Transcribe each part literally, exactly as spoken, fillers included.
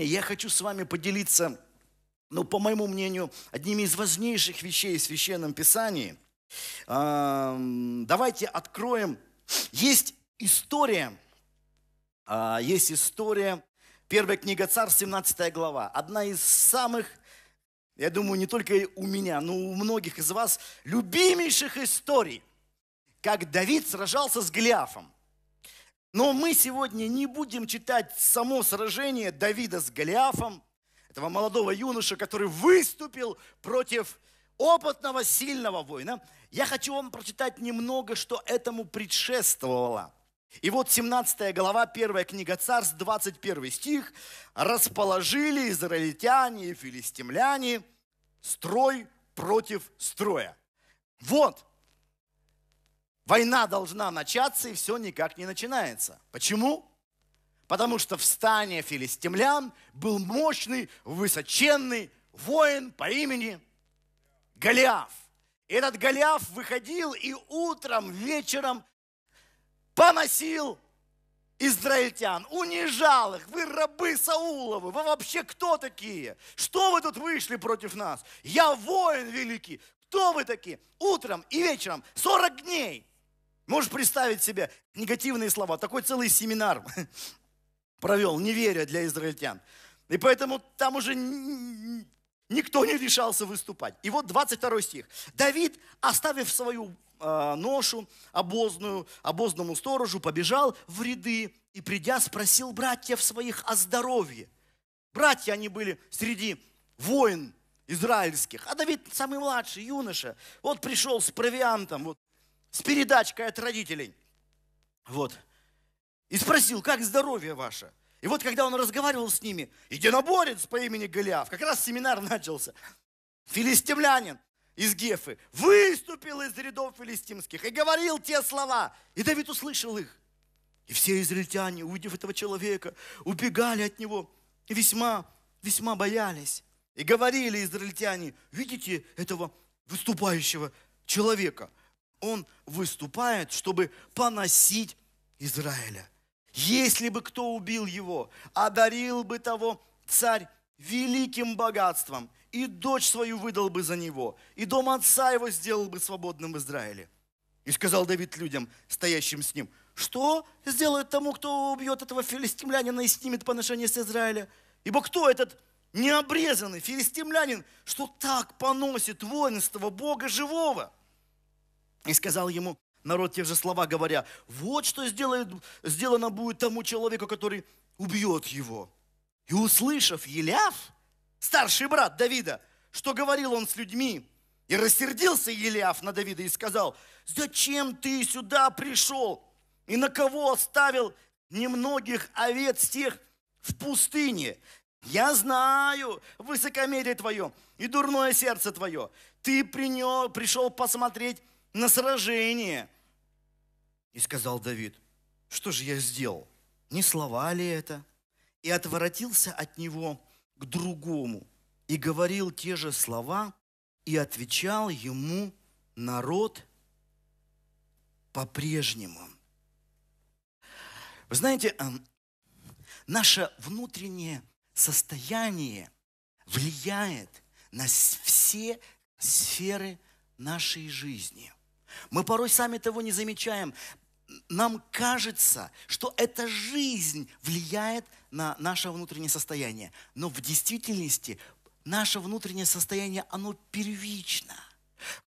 сегодня я хочу с вами поделиться, ну, по моему мнению, одними из важнейших вещей в Священном Писании. Давайте откроем. Есть история, есть история, первая книга Царств, семнадцатая глава. Одна из самых, я думаю, не только у меня, но у многих из вас, любимейших историй, как Давид сражался с Голиафом. Но мы сегодня не будем читать само сражение Давида с Голиафом, этого молодого юноша, который выступил против опытного, сильного воина. Я хочу вам прочитать немного, что этому предшествовало. И вот семнадцатая глава, первая книга Царств, двадцать первый стих. «Расположили израильтяне и филистимляне строй против строя». Вот, война должна начаться, и все никак не начинается. Почему? Потому что в стане филистимлян был мощный, высоченный воин по имени Голиаф. И этот Голиаф выходил и утром, вечером поносил израильтян, унижал их. Вы рабы Сауловы, вы вообще кто такие? Что вы тут вышли против нас? Я воин великий. Кто вы такие? Утром и вечером, сорок дней. Можешь представить себе негативные слова. Такой целый семинар провел, неверие для израильтян. И поэтому там уже никто не решался выступать. И вот двадцать второй стих. Давид, оставив свою э, ношу обозную, обозному сторожу, побежал в ряды и, придя, спросил братьев своих о здоровье. Братья они были среди воин израильских. А Давид самый младший, юноша. Вот пришел с провиантом, вот, с передачкой от родителей. Вот. И спросил, как здоровье ваше? И вот, когда он разговаривал с ними, единоборец по имени Голиаф, как раз семинар начался, филистимлянин из Гефы, выступил из рядов филистимских и говорил те слова. И Давид услышал их. И все израильтяне, увидев этого человека, убегали от него и весьма, весьма боялись. И говорили израильтяне, видите этого выступающего человека? Он выступает, чтобы поносить Израиля. Если бы кто убил его, одарил бы того царь великим богатством, и дочь свою выдал бы за него, и дом отца его сделал бы свободным в Израиле. И сказал Давид людям, стоящим с ним, что сделает тому, кто убьет этого филистимлянина и снимет поношение с Израиля? Ибо кто этот необрезанный филистимлянин, что так поносит воинство Бога живого? И сказал ему народ те же слова, говоря, вот что сделает, сделано будет тому человеку, который убьет его. И услышав Голиаф, старший брат Давида, что говорил он с людьми, и рассердился Голиаф на Давида и сказал, зачем ты сюда пришел и на кого оставил немногих овец тех в пустыне? Я знаю высокомерие твое и дурное сердце твое. Ты принес, пришел посмотреть на сражение. И сказал Давид, что же я сделал? Не слова ли это? И отворотился от него к другому и говорил те же слова, и отвечал ему народ по-прежнему. Вы знаете, наше внутреннее состояние влияет на все сферы нашей жизни. Мы порой сами того не замечаем. Нам кажется, что эта жизнь влияет на наше внутреннее состояние. Но в действительности наше внутреннее состояние, оно первично.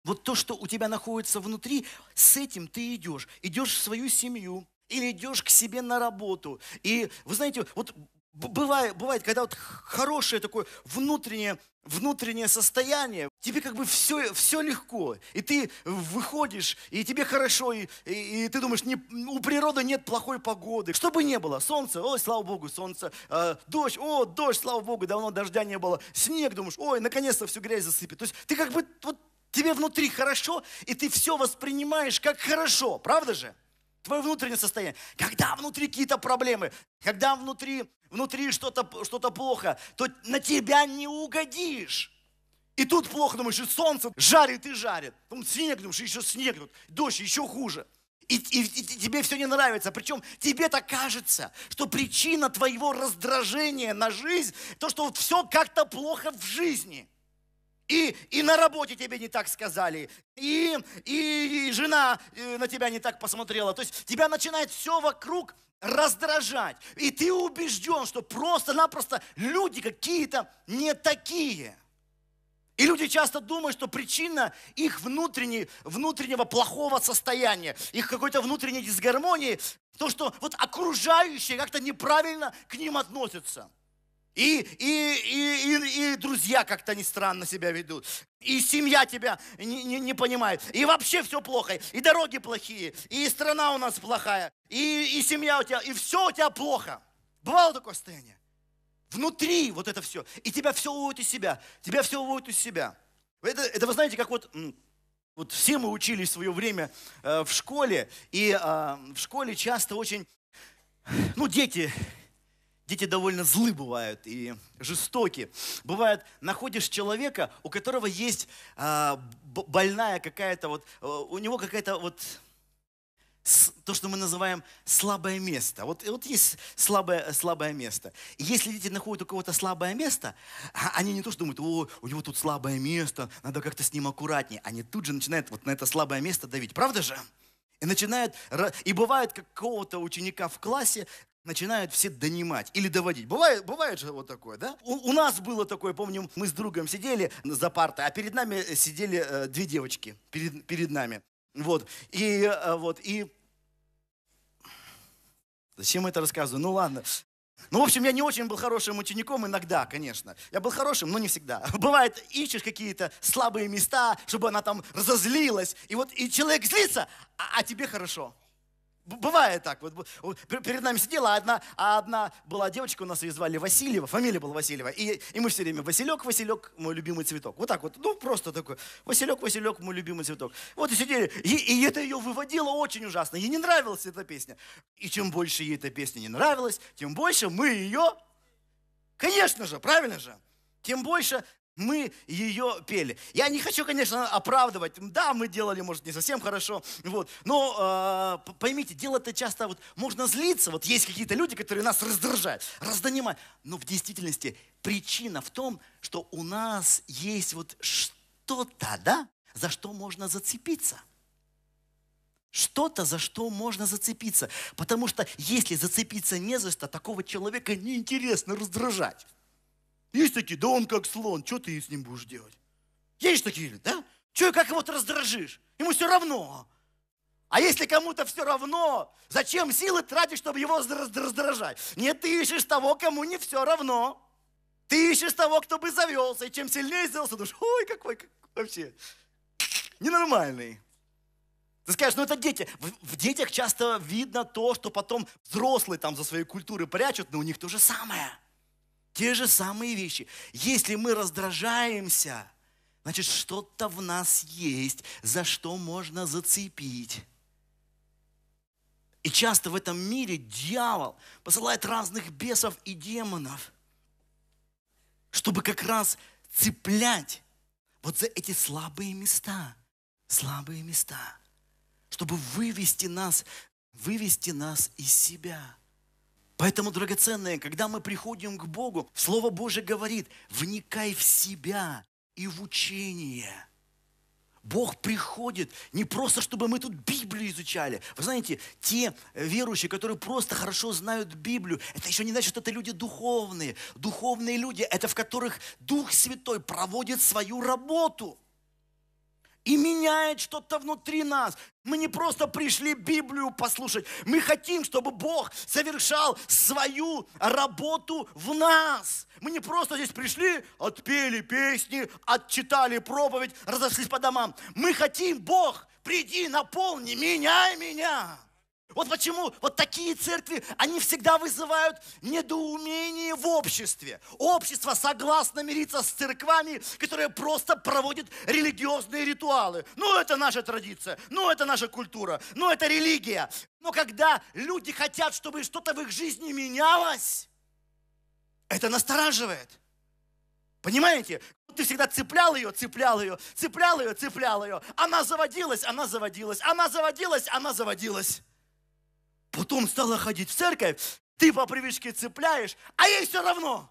Вот то, что у тебя находится внутри, с этим ты идешь. Идешь в свою семью или идешь к себе на работу. И вы знаете, вот бывает, бывает, когда вот хорошее такое внутреннее, внутреннее состояние, тебе как бы все, все легко, и ты выходишь, и тебе хорошо, и, и, и ты думаешь, не, у природы нет плохой погоды. Что бы ни было, солнце, ой, слава Богу, солнце, э, дождь, о, дождь, слава Богу, давно дождя не было, снег, думаешь, ой, наконец-то всю грязь засыпет. То есть ты как бы, вот тебе внутри хорошо, и ты все воспринимаешь как хорошо, правда же? Твое внутреннее состояние. Когда внутри какие-то проблемы, когда внутри, внутри что-то, что-то плохо, то на тебя не угодишь. И тут плохо, думаешь, и солнце жарит и жарит. Там снег, думаешь, еще снег, дождь, еще хуже. И, и, и тебе все не нравится. Причем тебе так кажется, что причина твоего раздражения на жизнь, то, что вот все как-то плохо в жизни. И, и на работе тебе не так сказали, и, и, и жена на тебя не так посмотрела. То есть тебя начинает все вокруг раздражать. И ты убежден, что просто-напросто люди какие-то не такие. И люди часто думают, что причина их внутреннего плохого состояния, их какой-то внутренней дисгармонии, то, что вот окружающие как-то неправильно к ним относятся. И, и, и, и, и друзья как-то не странно себя ведут. И семья тебя не, не, не понимает. И вообще все плохо. И дороги плохие. И страна у нас плохая. И, и семья у тебя. И все у тебя плохо. Бывало такое состояние? Внутри вот это все. И тебя все уводит из себя. Тебя все уводит из себя. Это, это вы знаете, как вот... Вот все мы учились в свое время э, в школе. И э, в школе часто очень... Ну, дети... Дети довольно злы бывают и жестоки. Бывает, находишь человека, у которого есть а, больная какая-то вот, у него какая-то вот, с, то, что мы называем слабое место. Вот, вот есть слабое, слабое место. И если дети находят у кого-то слабое место, они не то, что думают, о, у него тут слабое место, надо как-то с ним аккуратнее. Они тут же начинают вот на это слабое место давить. Правда же? И начинают, и бывает какого-то ученика в классе, начинают все донимать или доводить. Бывает, бывает же вот такое, да? У, у нас было такое, помним, мы с другом сидели за партой, а перед нами сидели э, две девочки, перед, перед нами. Вот, и э, вот, и... Зачем я это рассказываю? Ну ладно. Ну, в общем, я не очень был хорошим учеником иногда, конечно. Я был хорошим, но не всегда. Бывает, ищешь какие-то слабые места, чтобы она там разозлилась, и вот и человек злится, а, а тебе хорошо. Бывает так. Вот, перед нами сидела одна, а одна была девочка, у нас ее звали Васильева, фамилия была Васильева, и, и мы все время Василек, Василек, мой любимый цветок. Вот так вот, ну просто такой, Василек, Василек, мой любимый цветок. Вот и сидели, и, и это ее выводило очень ужасно, ей не нравилась эта песня. И чем больше ей эта песня не нравилась, тем больше мы ее, конечно же, правильно же, тем больше... Мы ее пели. Я не хочу, конечно, оправдывать. Да, мы делали, может, не совсем хорошо. Вот. Но э, поймите, дело-то часто вот, можно злиться. Вот есть какие-то люди, которые нас раздражают, разданимают. Но в действительности причина в том, что у нас есть вот что-то, да, за что можно зацепиться. Что-то, за что можно зацепиться. Потому что если зацепиться не за что, такого человека неинтересно раздражать. Есть такие, да он как слон, что ты с ним будешь делать? Есть такие, да? Че, как его ты раздражишь? Ему все равно. А если кому-то все равно, зачем силы тратить, чтобы его раздражать? Нет, ты ищешь того, кому не все равно. Ты ищешь того, кто бы завелся. И чем сильнее завелся, думаешь, ой, какой, какой вообще ненормальный. Ты скажешь, ну это дети. В, в детях часто видно то, что потом взрослые там за своей культурой прячут, но у них то же самое. Те же самые вещи. Если мы раздражаемся, значит, что-то в нас есть, за что можно зацепить. И часто в этом мире дьявол посылает разных бесов и демонов, чтобы как раз цеплять вот за эти слабые места, слабые места, чтобы вывести нас, вывести нас из себя. Поэтому, драгоценное, когда мы приходим к Богу, Слово Божие говорит, вникай в себя и в учение. Бог приходит не просто, чтобы мы тут Библию изучали. Вы знаете, те верующие, которые просто хорошо знают Библию, это еще не значит, что это люди духовные. Духовные люди, это в которых Дух Святой проводит свою работу. И меняет что-то внутри нас. Мы не просто пришли Библию послушать. Мы хотим, чтобы Бог совершал свою работу в нас. Мы не просто здесь пришли, отпели песни, отчитали проповедь, разошлись по домам. Мы хотим, Бог, приди, наполни, меняй меня. Вот почему вот такие церкви, они всегда вызывают недоумение в обществе. Общество согласно мириться с церквами, которые просто проводят религиозные ритуалы. Ну, это наша традиция, ну, это наша культура, ну, это религия. Но когда люди хотят, чтобы что-то в их жизни менялось, это настораживает. Понимаете? Ты всегда цеплял ее, цеплял ее, цеплял ее, цеплял ее. Она заводилась, она заводилась, она заводилась, она заводилась. Потом стала ходить в церковь, ты по привычке цепляешь, а ей все равно.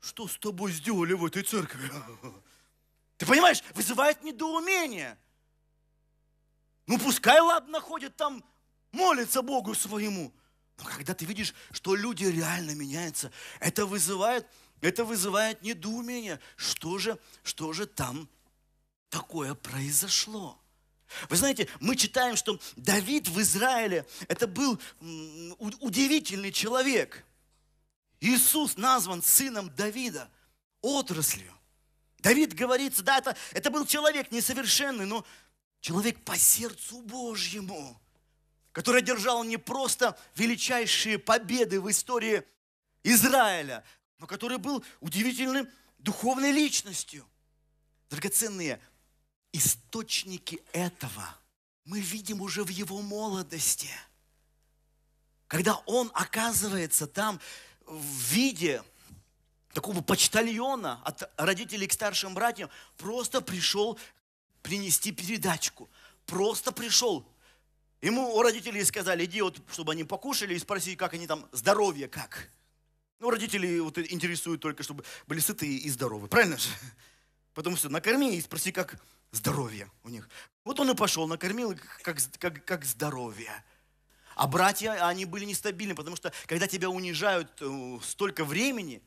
Что с тобой сделали в этой церкви? Ты понимаешь, вызывает недоумение. Ну пускай, ладно, ходит там, молится Богу своему. Но когда ты видишь, что люди реально меняются, это вызывает... Это вызывает недоумение, что же, что же там такое произошло. Вы знаете, мы читаем, что Давид в Израиле, это был удивительный человек. Иисус назван сыном Давида, отраслью. Давид говорится, да, это, это был человек несовершенный, но человек по сердцу Божьему, который одержал не просто величайшие победы в истории Израиля, но который был удивительным духовной личностью. Драгоценные источники этого мы видим уже в его молодости. Когда он оказывается там в виде такого почтальона от родителей к старшим братьям, просто пришел принести передачку, просто пришел. Ему родители сказали, иди, вот, чтобы они покушали, и спроси, как они там, здоровье как. Ну, родители вот интересуют только, чтобы были сытые и здоровы. Правильно же? Потому что накорми и спроси, как здоровье у них. Вот он и пошел, накормил, как, как, как здоровье. А братья, они были нестабильны, потому что, когда тебя унижают столько времени,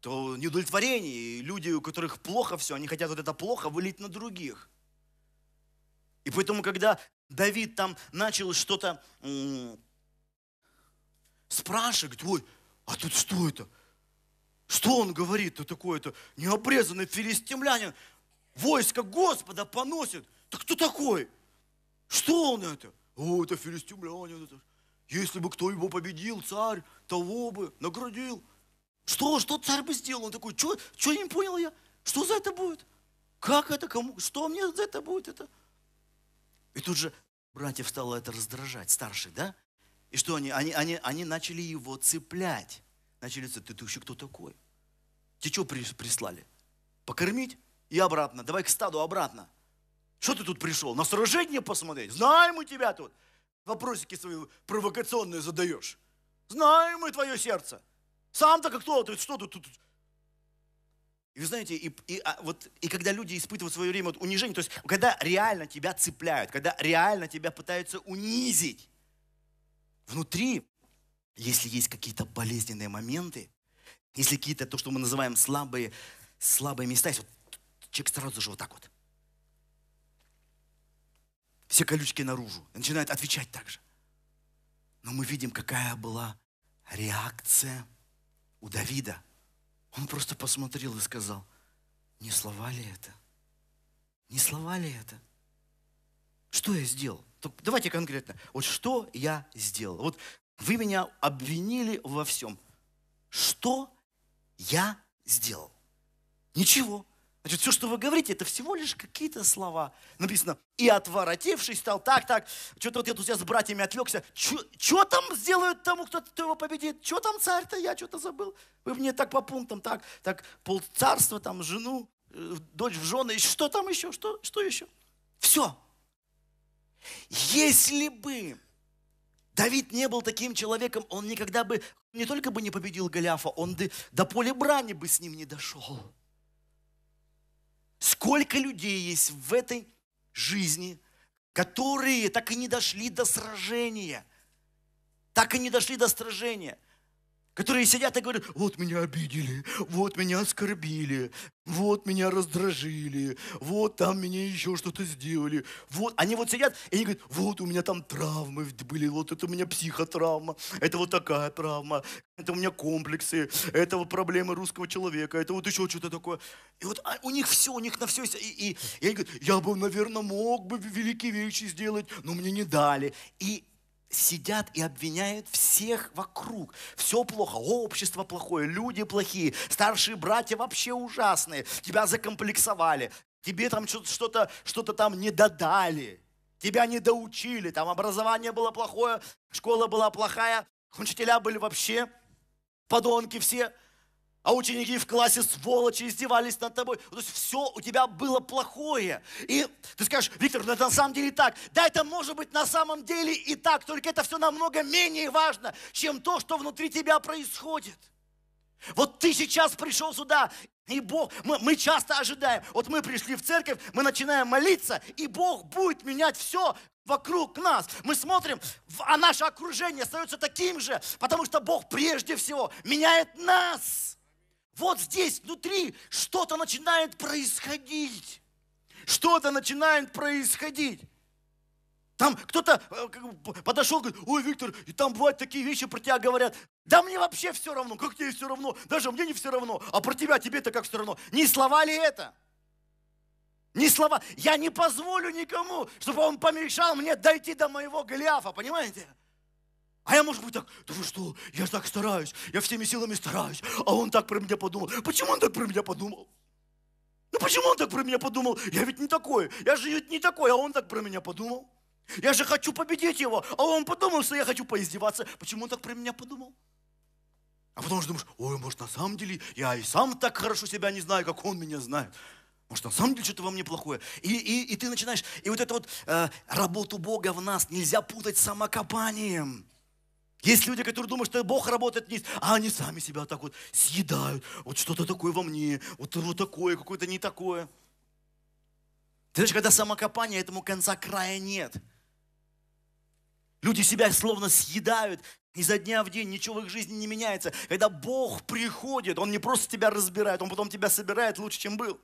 то неудовлетворение. И люди, у которых плохо все, они хотят вот это плохо вылить на других. И поэтому, когда Давид там начал что-то спрашивать, ой, а тут что это? Что он говорит-то такое-то? Необрезанный филистимлянин войско Господа поносит. Так кто такой? Что он это? О, это филистимлянин. Это... Если бы кто его победил, царь, того бы наградил. Что, что царь бы сделал? Он такой, что, что не понял я? Что за это будет? Как это? Кому? Что мне за это будет? Это? И тут же братьев стало это раздражать, старший, да? И что они? Они, они, они начали его цеплять. Начали цеплять. Ты, ты вообще кто такой? Тебе что прислали? Покормить и обратно. Давай к стаду обратно. Что ты тут пришел? На сражение посмотреть? Знаем мы тебя тут. Вопросики свои провокационные задаешь. Знаем мы твое сердце. Сам-то как кто? Ты что тут? тут? И вы знаете, и, и, а, вот, и когда люди испытывают в свое время вот, унижение, то есть когда реально тебя цепляют, когда реально тебя пытаются унизить, внутри, если есть какие-то болезненные моменты, если какие-то, то, что мы называем слабые, слабые места, вот, человек сразу же вот так вот. Все колючки наружу. Начинает отвечать так же. Но мы видим, какая была реакция у Давида. Он просто посмотрел и сказал, не слова ли это? Не слова ли это? Что я сделал? Давайте конкретно. Вот что я сделал? Вот вы меня обвинили во всем. Что я сделал? Ничего. Значит, все, что вы говорите, это всего лишь какие-то слова. Написано, и отворотившись стал, так, так, что-то вот я тут с братьями отвлекся. Что там сделают тому, кто, кто его победит? Что там царь-то? Я что-то забыл. Вы мне так по пунктам, так, так, полцарства, там, жену, дочь в жены. Что там еще? Что, что еще? Все. Если бы Давид не был таким человеком, он никогда бы, не только бы не победил Голиафа, он до, до поля брани бы с ним не дошел. Сколько людей есть в этой жизни, которые так и не дошли до сражения, так и не дошли до сражения, которые сидят и говорят, вот меня обидели, вот меня оскорбили, вот меня раздражили, вот там меня еще что-то сделали. Вот. Они вот сидят и они говорят, вот у меня там травмы были, вот это у меня психотравма, это вот такая травма, это у меня комплексы, это вот проблемы русского человека, это вот еще что-то такое. И вот у них все, у них на все. И, и, и они говорят, я бы, наверное, мог бы великие вещи сделать, но мне не дали. И сидят и обвиняют всех вокруг. Все плохо, общество плохое, люди плохие, старшие братья вообще ужасные, тебя закомплексовали, тебе там что-то, что-то там не додали, тебя не доучили, там образование было плохое, школа была плохая, учителя были вообще подонки все. А ученики в классе сволочи издевались над тобой. То есть все у тебя было плохое. И ты скажешь: Виктор, ну это на самом деле так. Да, это может быть на самом деле и так, только это все намного менее важно, чем то, что внутри тебя происходит. Вот ты сейчас пришел сюда, и Бог, мы, мы часто ожидаем. Вот мы пришли в церковь, мы начинаем молиться, и Бог будет менять все вокруг нас. Мы смотрим, а наше окружение остается таким же, потому что Бог прежде всего меняет нас. Вот здесь внутри что-то начинает происходить. Что-то начинает происходить. Там кто-то подошел и говорит: ой, Виктор, и там бывают такие вещи, про тебя говорят. Да мне вообще все равно. Как тебе все равно? Даже мне не все равно. А про тебя, тебе-то как все равно? Не слова ли это? Не слова. Я не позволю никому, чтобы он помешал мне дойти до моего Голиафа, понимаете? А я, может быть, так: да вы что, я так стараюсь, я всеми силами стараюсь, а он так про меня подумал. Почему он так про меня подумал? Ну почему он так про меня подумал? Я ведь не такой, я же ведь не такой, а он так про меня подумал. Я же хочу победить его, а он подумал, что я хочу поиздеваться. Почему он так про меня подумал? А потом же думаешь: ой, может, на самом деле я и сам так хорошо себя не знаю, как он меня знает. Может, на самом деле что-то во мне плохое. И, и, и ты начинаешь, и вот эту вот э, работу Бога в нас нельзя путать с самокопанием. Есть люди, которые думают, что Бог работает вниз, а они сами себя так вот съедают. Вот что-то такое во мне, вот, вот такое, какое-то не такое. Ты знаешь, когда самокопание, этому конца края нет. Люди себя словно съедают, изо дня в день ничего в их жизни не меняется. Когда Бог приходит, Он не просто тебя разбирает, Он потом тебя собирает лучше, чем был.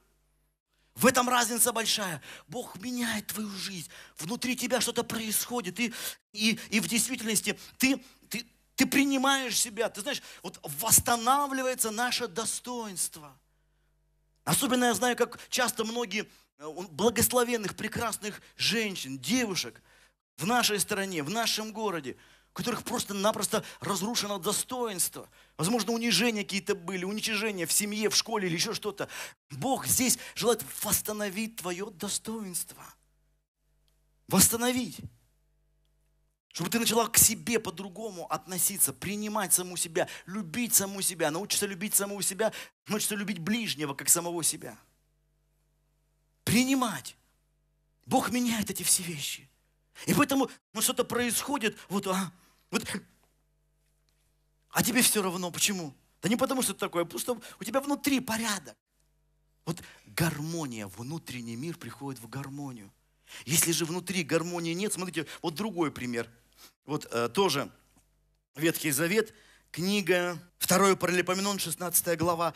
В этом разница большая. Бог меняет твою жизнь. Внутри тебя что-то происходит. И, и, и в действительности ты, ты, ты принимаешь себя. Ты знаешь, вот восстанавливается наше достоинство. Особенно я знаю, как часто многие благословенных, прекрасных женщин, девушек в нашей стране, в нашем городе, у которых просто-напросто разрушено достоинство. Возможно, унижения какие-то были, уничижения в семье, в школе или еще что-то. Бог здесь желает восстановить твое достоинство. Восстановить. Чтобы ты начала к себе по-другому относиться, принимать саму себя, любить саму себя, научиться любить самого себя, научиться любить ближнего, как самого себя. Принимать. Бог меняет эти все вещи. И поэтому ну, что-то происходит, вот, а, вот, а тебе все равно. Почему? Да не потому, что это такое, а потому что у тебя внутри порядок. Вот гармония, внутренний мир приходит в гармонию. Если же внутри гармонии нет, смотрите, вот другой пример. Вот э, тоже Ветхий Завет, книга второе Паралипоменон, шестнадцатая глава,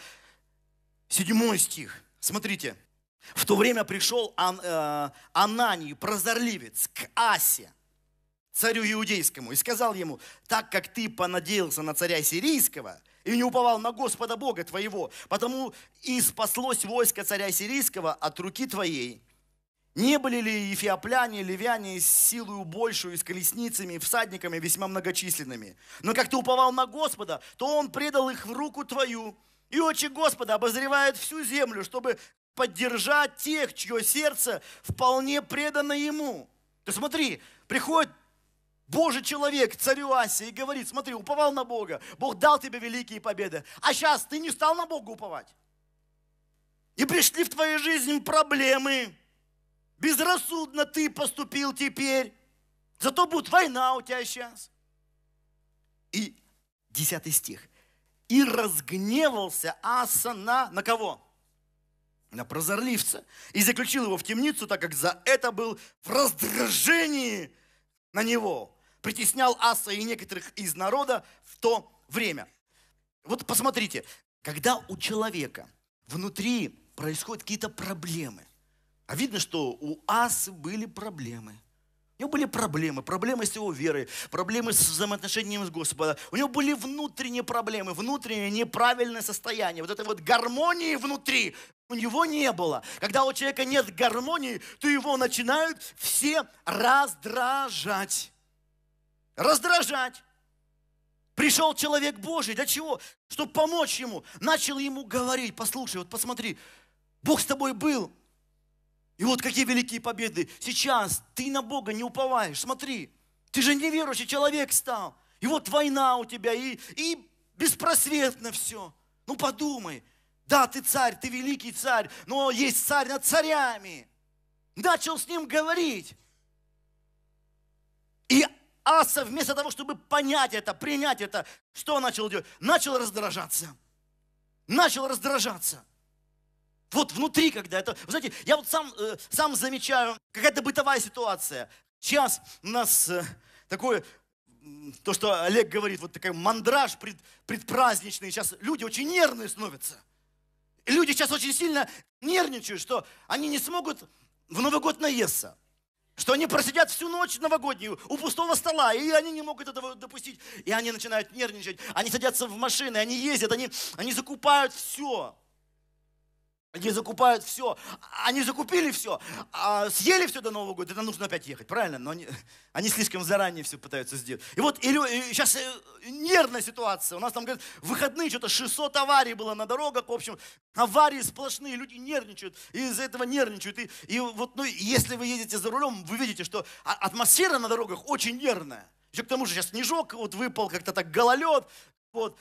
седьмой стих. Смотрите. В то время пришел Ан, э, Ананий, прозорливец, к Асе, царю иудейскому, и сказал ему: так как ты понадеялся на царя сирийского и не уповал на Господа Бога твоего, потому и спаслось войско царя сирийского от руки твоей. Не были ли эфиопляне, ливяне с силою большую, с колесницами, всадниками весьма многочисленными? Но как ты уповал на Господа, то Он предал их в руку твою, и очи Господа обозревают всю землю, чтобы поддержать тех, чье сердце вполне предано Ему. Ты смотри, приходит Божий человек к царю Асе и говорит: смотри, уповал на Бога, Бог дал тебе великие победы, а сейчас ты не стал на Бога уповать. И пришли в твою жизнь проблемы. Безрассудно ты поступил теперь. Зато будет война у тебя сейчас. И десятый стих. И разгневался Аса на, на кого? На прозорливца, и заключил его в темницу, так как за это был в раздражении на него. Притеснял Аса и некоторых из народа в то время. Вот посмотрите, когда у человека внутри происходят какие-то проблемы, а видно, что у Асы были проблемы. У него были проблемы, проблемы с его верой, проблемы с взаимоотношением с Господом. У него были внутренние проблемы, внутреннее неправильное состояние. Вот этой вот гармонии внутри у него не было. Когда у человека нет гармонии, то его начинают все раздражать. Раздражать. Пришел человек Божий. Для чего? Чтобы помочь ему. Начал ему говорить: послушай, вот посмотри, Бог с тобой был. И вот какие великие победы. Сейчас ты на Бога не уповаешь. Смотри, ты же неверующий человек стал. И вот война у тебя, и, и беспросветно все. Ну подумай, да, ты царь, ты великий царь, но есть царь над царями. Начал с ним говорить. И Аса, вместо того, чтобы понять это, принять это, что начал делать? Начал раздражаться. Начал раздражаться. Вот внутри, когда это... Вы знаете, я вот сам, э, сам замечаю, какая-то бытовая ситуация. Сейчас у нас э, такое... То, что Олег говорит, вот такой мандраж пред, предпраздничный. Сейчас люди очень нервные становятся. И люди сейчас очень сильно нервничают, что они не смогут в Новый год наесться. Что они просидят всю ночь новогоднюю у пустого стола, и они не могут этого допустить. И они начинают нервничать. Они садятся в машины, они ездят, они, они закупают все. Они закупают все. Они закупили все, а съели все до Нового года, это нужно опять ехать, правильно? Но они, они слишком заранее все пытаются сделать. И вот и, и сейчас нервная ситуация. У нас там, говорят, в выходные что-то шестьсот аварий было на дорогах. В общем, аварии сплошные, люди нервничают, и из-за этого нервничают. И, и вот, ну, если вы едете за рулем, вы видите, что атмосфера на дорогах очень нервная. Еще к тому же сейчас снежок вот выпал, как-то так гололед. Вот.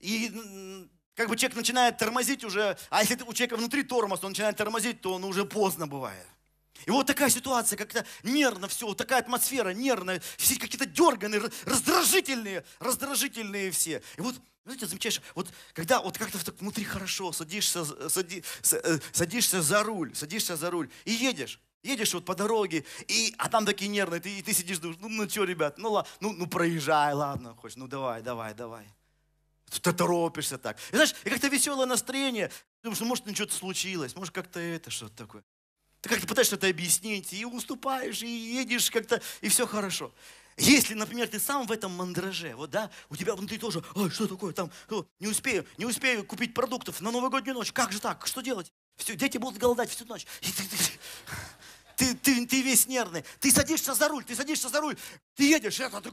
И... Как бы человек начинает тормозить уже, а если у человека внутри тормоз, он начинает тормозить, то он уже поздно бывает. И вот такая ситуация, как-то нервно все, вот такая атмосфера нервная, все какие-то дерганые, раздражительные, раздражительные все. И вот, знаете, замечаешь, вот когда вот как-то внутри хорошо, садишься, сади, садишься за руль, садишься за руль и едешь. Едешь вот по дороге, и, а там такие нервные, ты, и ты сидишь, думаешь, ну, ну что, ребят, ну ладно, ну, ну проезжай, ладно, хочешь, ну давай, давай, давай. Ты торопишься так. И знаешь, и как-то веселое настроение. Потому что, может, ну, что-то случилось, может, как-то это что-то такое. Ты как-то пытаешься это объяснить, и уступаешь, и едешь как-то, и все хорошо. Если, например, ты сам в этом мандраже, вот, да, у тебя внутри тоже, ой, что такое там, о, не успею, не успею купить продуктов на новогоднюю ночь, как же так, что делать? Все, дети будут голодать всю ночь. И ты, ты, Ты, ты, ты весь нервный, ты садишься за руль, ты садишься за руль, ты едешь, это, ты,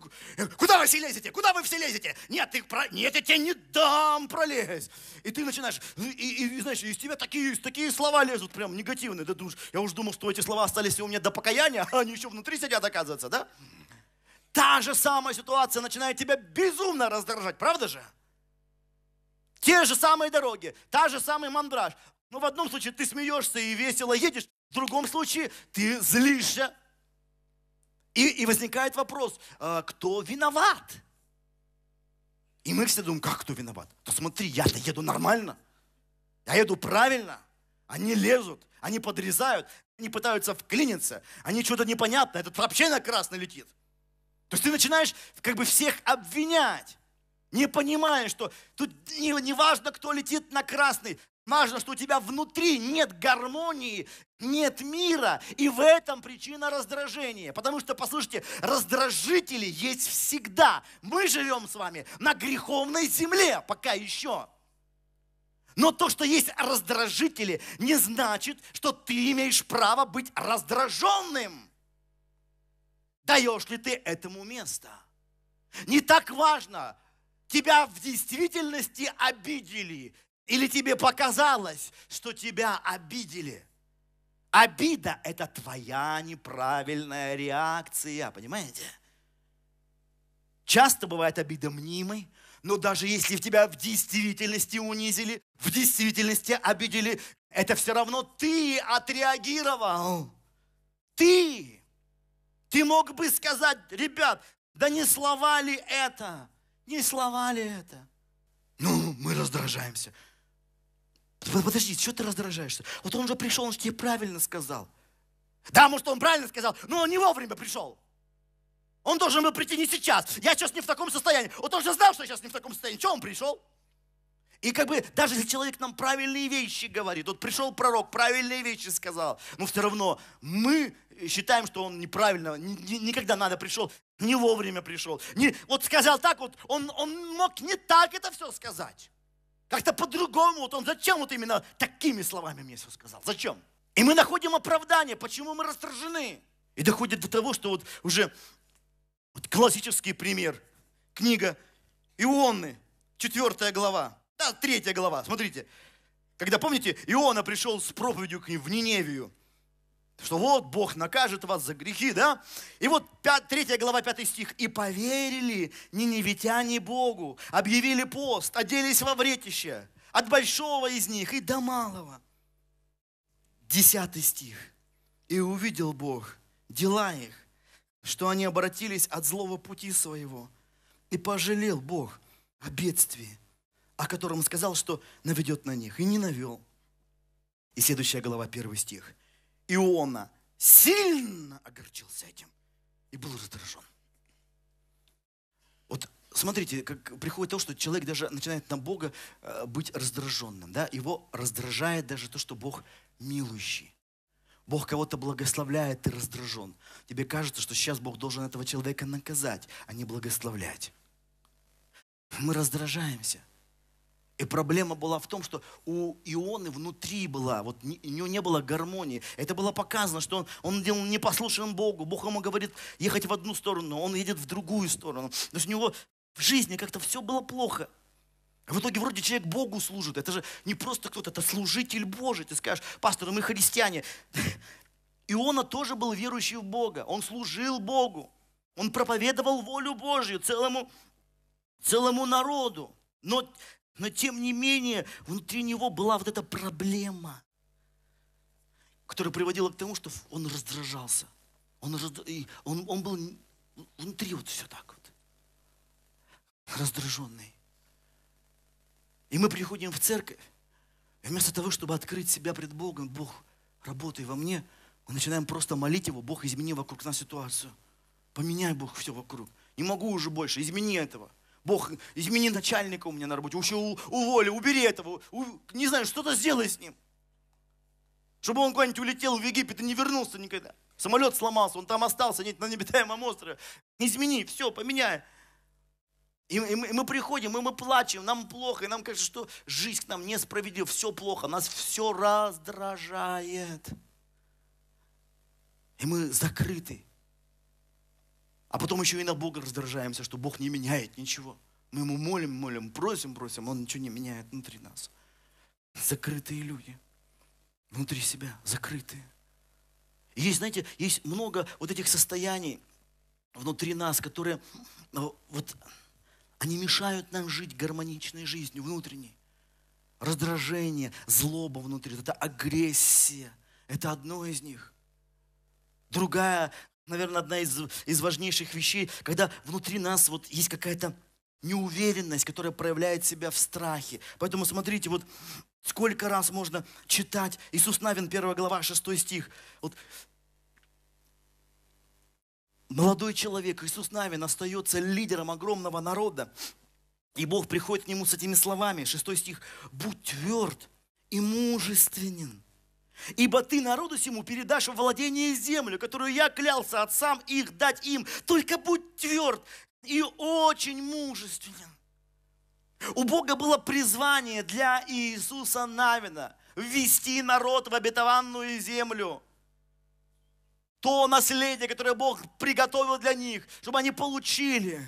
куда вы все лезете, куда вы все лезете? Нет, ты, нет, я тебе не дам пролезть. И ты начинаешь, и, и, и знаешь, из тебя такие, такие слова лезут, прям негативные. Да, думаешь, я уже думал, что эти слова остались у меня до покаяния, а они еще внутри сидят, оказывается, да? Та же самая ситуация начинает тебя безумно раздражать, правда же? Те же самые дороги, та же самый мандраж. Но в одном случае ты смеешься и весело едешь, в другом случае ты злишься. И, и возникает вопрос, а кто виноват? И мы все думаем, как кто виноват? Да смотри, я-то еду нормально, я еду правильно. Они лезут, они подрезают, они пытаются вклиниться, они что-то непонятное, этот вообще на красный летит. То есть ты начинаешь как бы всех обвинять, не понимая, что тут не, не важно, кто летит на красный. Важно, что у тебя внутри нет гармонии, нет мира, и в этом причина раздражения. Потому что, послушайте, раздражители есть всегда. Мы живем с вами на греховной земле пока еще. Но то, что есть раздражители, не значит, что ты имеешь право быть раздраженным. Даешь ли ты этому место? Не так важно, тебя в действительности обидели. Или тебе показалось, что тебя обидели? Обида – это твоя неправильная реакция, понимаете? Часто бывает обида мнимой, но даже если в тебя в действительности унизили, в действительности обидели, это все равно ты отреагировал. Ты! Ты мог бы сказать, ребят, да не слова ли это? Не слова ли это? Ну, мы раздражаемся. Подожди, что ты раздражаешься? Вот он же пришел, он же тебе правильно сказал. Да, может, он правильно сказал, но он не вовремя пришел. Он должен был прийти не сейчас. Я сейчас не в таком состоянии. Вот он же знал, что я сейчас не в таком состоянии. Чего он пришел? И как бы даже если человек нам правильные вещи говорит, вот пришел пророк, правильные вещи сказал, но все равно мы считаем, что он неправильно, никогда надо пришел, не вовремя пришел. Не, вот сказал так вот, он, он мог не так это все сказать. Как-то по-другому, вот он зачем вот именно такими словами мне все сказал? Зачем? И мы находим оправдание, почему мы раздражены. И доходит до того, что вот уже вот классический пример. Книга Ионны, четвертая глава, да, третья глава. Смотрите, когда, помните, Иона пришел с проповедью к ним в Ниневию. Что вот Бог накажет вас за грехи, да? И вот третья глава, пятый стих. «И поверили ниневитяне Богу, объявили пост, оделись во вретище, от большого из них и до малого». десятый стих. «И увидел Бог дела их, что они обратились от злого пути своего, и пожалел Бог о бедствии, о котором сказал, что наведет на них, и не навел». И следующая глава, первый стих. «Иона сильно огорчился этим и был раздражен». Вот смотрите, как приходит то, что человек даже начинает на Бога быть раздраженным. Да? Его раздражает даже то, что Бог милующий. Бог кого-то благословляет, ты раздражен. Тебе кажется, что сейчас Бог должен этого человека наказать, а не благословлять. Мы раздражаемся. И проблема была в том, что у Ионы внутри была, вот у него не было гармонии. Это было показано, что он, он делал непослушным Богу. Бог ему говорит ехать в одну сторону, он едет в другую сторону. То есть у него в жизни как-то все было плохо. В итоге вроде человек Богу служит. Это же не просто кто-то, это служитель Божий. Ты скажешь, пастор, мы христиане. Иона тоже был верующий в Бога. Он служил Богу. Он проповедовал волю Божью целому, целому народу. Но... Но тем не менее, внутри него была вот эта проблема, которая приводила к тому, что он раздражался. Он, разд... он, он был внутри вот все так вот, раздраженный. И мы приходим в церковь, и вместо того, чтобы открыть себя пред Богом, Бог, работай во мне, мы начинаем просто молить Его, Бог, измени вокруг нас ситуацию. Поменяй, Бог, все вокруг. Не могу уже больше, измени этого. Бог, измени начальника у меня на работе, вообще уволи, убери этого, у, не знаю, что-то сделай с ним. Чтобы он куда-нибудь улетел в Египет и не вернулся никогда. Самолет сломался, он там остался, нет, на необитаемом острове. Измени, все, поменяй. И, и, мы, и мы приходим, и мы плачем, нам плохо, и нам кажется, что жизнь к нам несправедлива, все плохо, нас все раздражает. И мы закрыты. А потом еще и на Бога раздражаемся, что Бог не меняет ничего. Мы Ему молим, молим, просим, просим, Он ничего не меняет внутри нас. Закрытые люди. Внутри себя закрытые. И есть, знаете, есть много вот этих состояний внутри нас, которые вот, они мешают нам жить гармоничной жизнью внутренней. Раздражение, злоба внутри, это агрессия. Это одно из них. Другая... Наверное, одна из, из важнейших вещей, когда внутри нас вот есть какая-то неуверенность, которая проявляет себя в страхе. Поэтому смотрите, вот сколько раз можно читать. Иисус Навин, первая глава, шестой стих. Вот. Молодой человек, Иисус Навин, остается лидером огромного народа. И Бог приходит к нему с этими словами. шестой стих. «Будь тверд и мужественен. Ибо ты народу сему передашь во владение землю, которую я клялся отцам их дать им. Только будь тверд и очень мужественен». У Бога было призвание для Иисуса Навина ввести народ в обетованную землю. То наследие, которое Бог приготовил для них, чтобы они получили.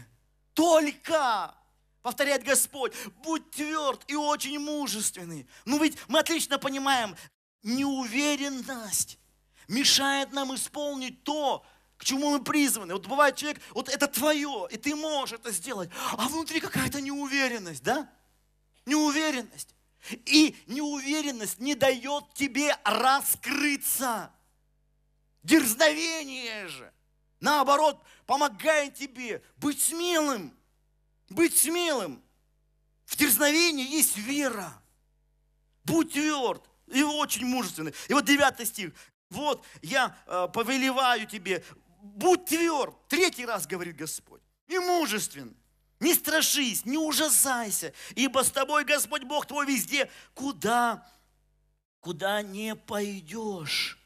Только... повторяет Господь, будь тверд и очень мужественный. Ну ведь мы отлично понимаем, неуверенность мешает нам исполнить то, к чему мы призваны. Вот бывает человек, вот это твое, и ты можешь это сделать. А внутри какая-то неуверенность, да? Неуверенность. И неуверенность не дает тебе раскрыться. Дерзновение же, наоборот, помогает тебе быть смелым. Быть смелым. В дерзновении есть вера. Будь тверд. И очень мужественный. И вот девятый стих. Вот я э, повелеваю тебе, будь тверд. Третий раз говорит Господь. И мужествен. Не страшись, не ужасайся. Ибо с тобой Господь Бог твой везде. Куда, куда не пойдешь.